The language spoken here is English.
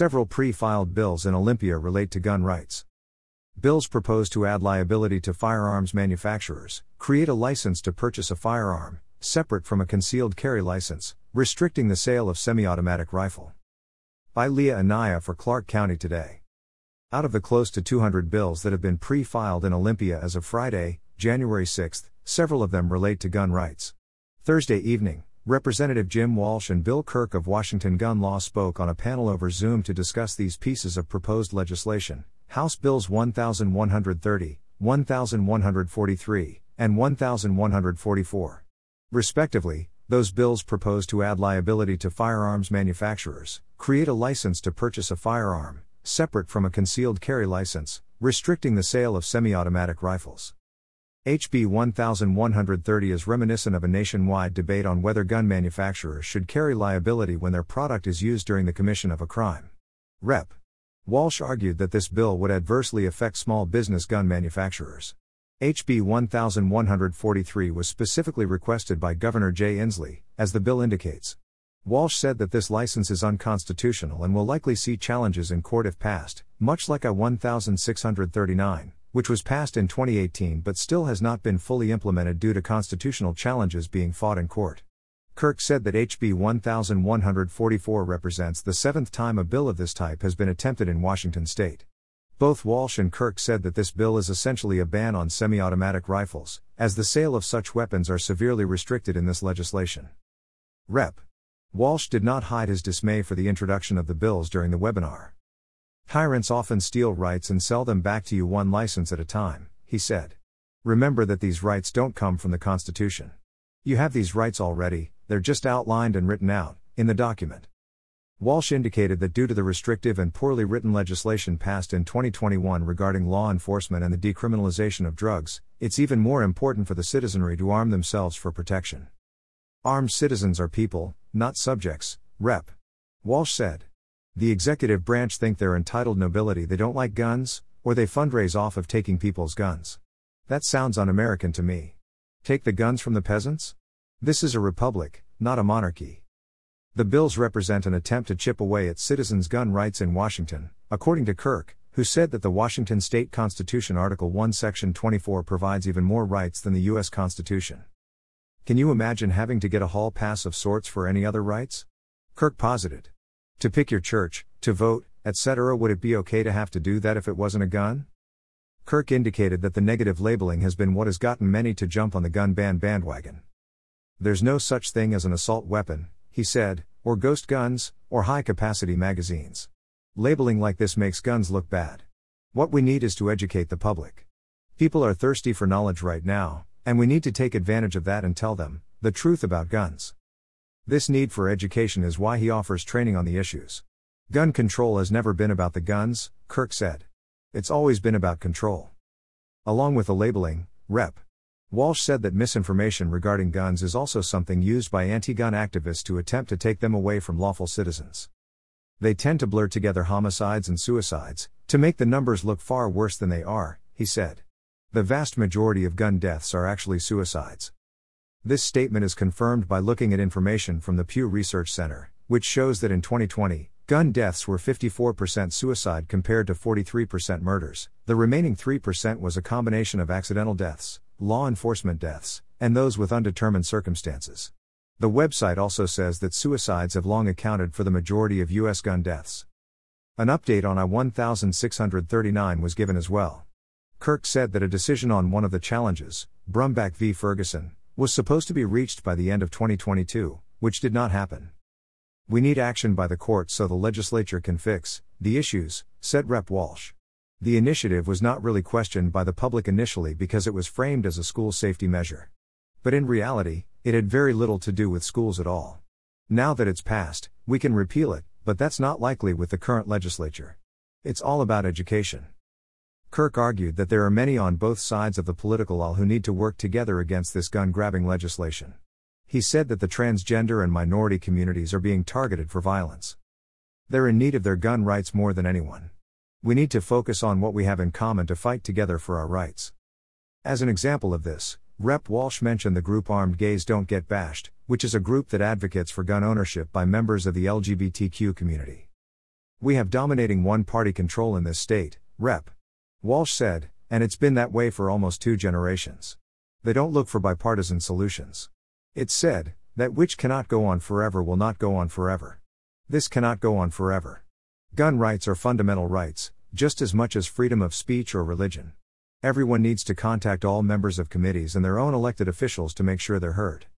Several pre-filed bills in Olympia relate to gun rights. Bills propose to add liability to firearms manufacturers, create a license to purchase a firearm, separate from a concealed carry license, restricting the sale of semi-automatic rifle. By Leah Anaya for Clark County Today. Out of the close to 200 bills that have been pre-filed in Olympia as of Friday, January 6, several of them relate to gun rights. Thursday evening, Representative Jim Walsh and Bill Kirk of Washington Gun Law spoke on a panel over Zoom to discuss these pieces of proposed legislation, House Bills 1130, 1143, and 1144. Respectively, those bills propose to add liability to firearms manufacturers, create a license to purchase a firearm, separate from a concealed carry license, restricting the sale of semi-automatic rifles. HB 1130 is reminiscent of a nationwide debate on whether gun manufacturers should carry liability when their product is used during the commission of a crime. Rep. Walsh argued that this bill would adversely affect small business gun manufacturers. HB 1143 was specifically requested by Governor Jay Inslee, as the bill indicates. Walsh said that this license is unconstitutional and will likely see challenges in court if passed, much like I 1639, which was passed in 2018 but still has not been fully implemented due to constitutional challenges being fought in court. Kirk said that HB 1144 represents the seventh time a bill of this type has been attempted in Washington state. Both Walsh and Kirk said that this bill is essentially a ban on semi-automatic rifles, as the sale of such weapons are severely restricted in this legislation. Rep. Walsh did not hide his dismay for the introduction of the bills during the webinar. Tyrants often steal rights and sell them back to you one license at a time, he said. Remember that these rights don't come from the Constitution. You have these rights already, they're just outlined and written out, in the document. Walsh indicated that due to the restrictive and poorly written legislation passed in 2021 regarding law enforcement and the decriminalization of drugs, it's even more important for the citizenry to arm themselves for protection. Armed citizens are people, not subjects, Rep. Walsh said. The executive branch think they're entitled nobility, they don't like guns, or they fundraise off of taking people's guns. That sounds un-American to me. Take the guns from the peasants? This is a republic, not a monarchy. The bills represent an attempt to chip away at citizens' gun rights in Washington, according to Kirk, who said that the Washington State Constitution Article 1 Section 24 provides even more rights than the U.S. Constitution. Can you imagine having to get a hall pass of sorts for any other rights? Kirk posited. To pick your church, to vote, etc. Would it be okay to have to do that if it wasn't a gun? Kirk indicated that the negative labeling has been what has gotten many to jump on the gun ban bandwagon. There's no such thing as an assault weapon, he said, or ghost guns, or high-capacity magazines. Labeling like this makes guns look bad. What we need is to educate the public. People are thirsty for knowledge right now, and we need to take advantage of that and tell them the truth about guns. This need for education is why he offers training on the issues. Gun control has never been about the guns, Kirk said. It's always been about control. Along with the labeling, Rep. Walsh said that misinformation regarding guns is also something used by anti-gun activists to attempt to take them away from lawful citizens. They tend to blur together homicides and suicides, to make the numbers look far worse than they are, he said. The vast majority of gun deaths are actually suicides. This statement is confirmed by looking at information from the Pew Research Center, which shows that in 2020, gun deaths were 54% suicide compared to 43% murders. The remaining 3% was a combination of accidental deaths, law enforcement deaths, and those with undetermined circumstances. The website also says that suicides have long accounted for the majority of U.S. gun deaths. An update on I-1639 was given as well. Kirk said that a decision on one of the challenges, Brumbach v. Ferguson, was supposed to be reached by the end of 2022, which did not happen. We need action by the court so the legislature can fix the issues, said Rep. Walsh. The initiative was not really questioned by the public initially because it was framed as a school safety measure. But in reality, it had very little to do with schools at all. Now that it's passed, we can repeal it, but that's not likely with the current legislature. It's all about education. Kirk argued that there are many on both sides of the political aisle who need to work together against this gun-grabbing legislation. He said that the transgender and minority communities are being targeted for violence. They're in need of their gun rights more than anyone. We need to focus on what we have in common to fight together for our rights. As an example of this, Rep. Walsh mentioned the group Armed Gays Don't Get Bashed, which is a group that advocates for gun ownership by members of the LGBTQ community. We have dominating one-party control in this state, Rep. Walsh said, and it's been that way for almost two generations. They don't look for bipartisan solutions. It's said, that which cannot go on forever will not go on forever. This cannot go on forever. Gun rights are fundamental rights, just as much as freedom of speech or religion. Everyone needs to contact all members of committees and their own elected officials to make sure they're heard.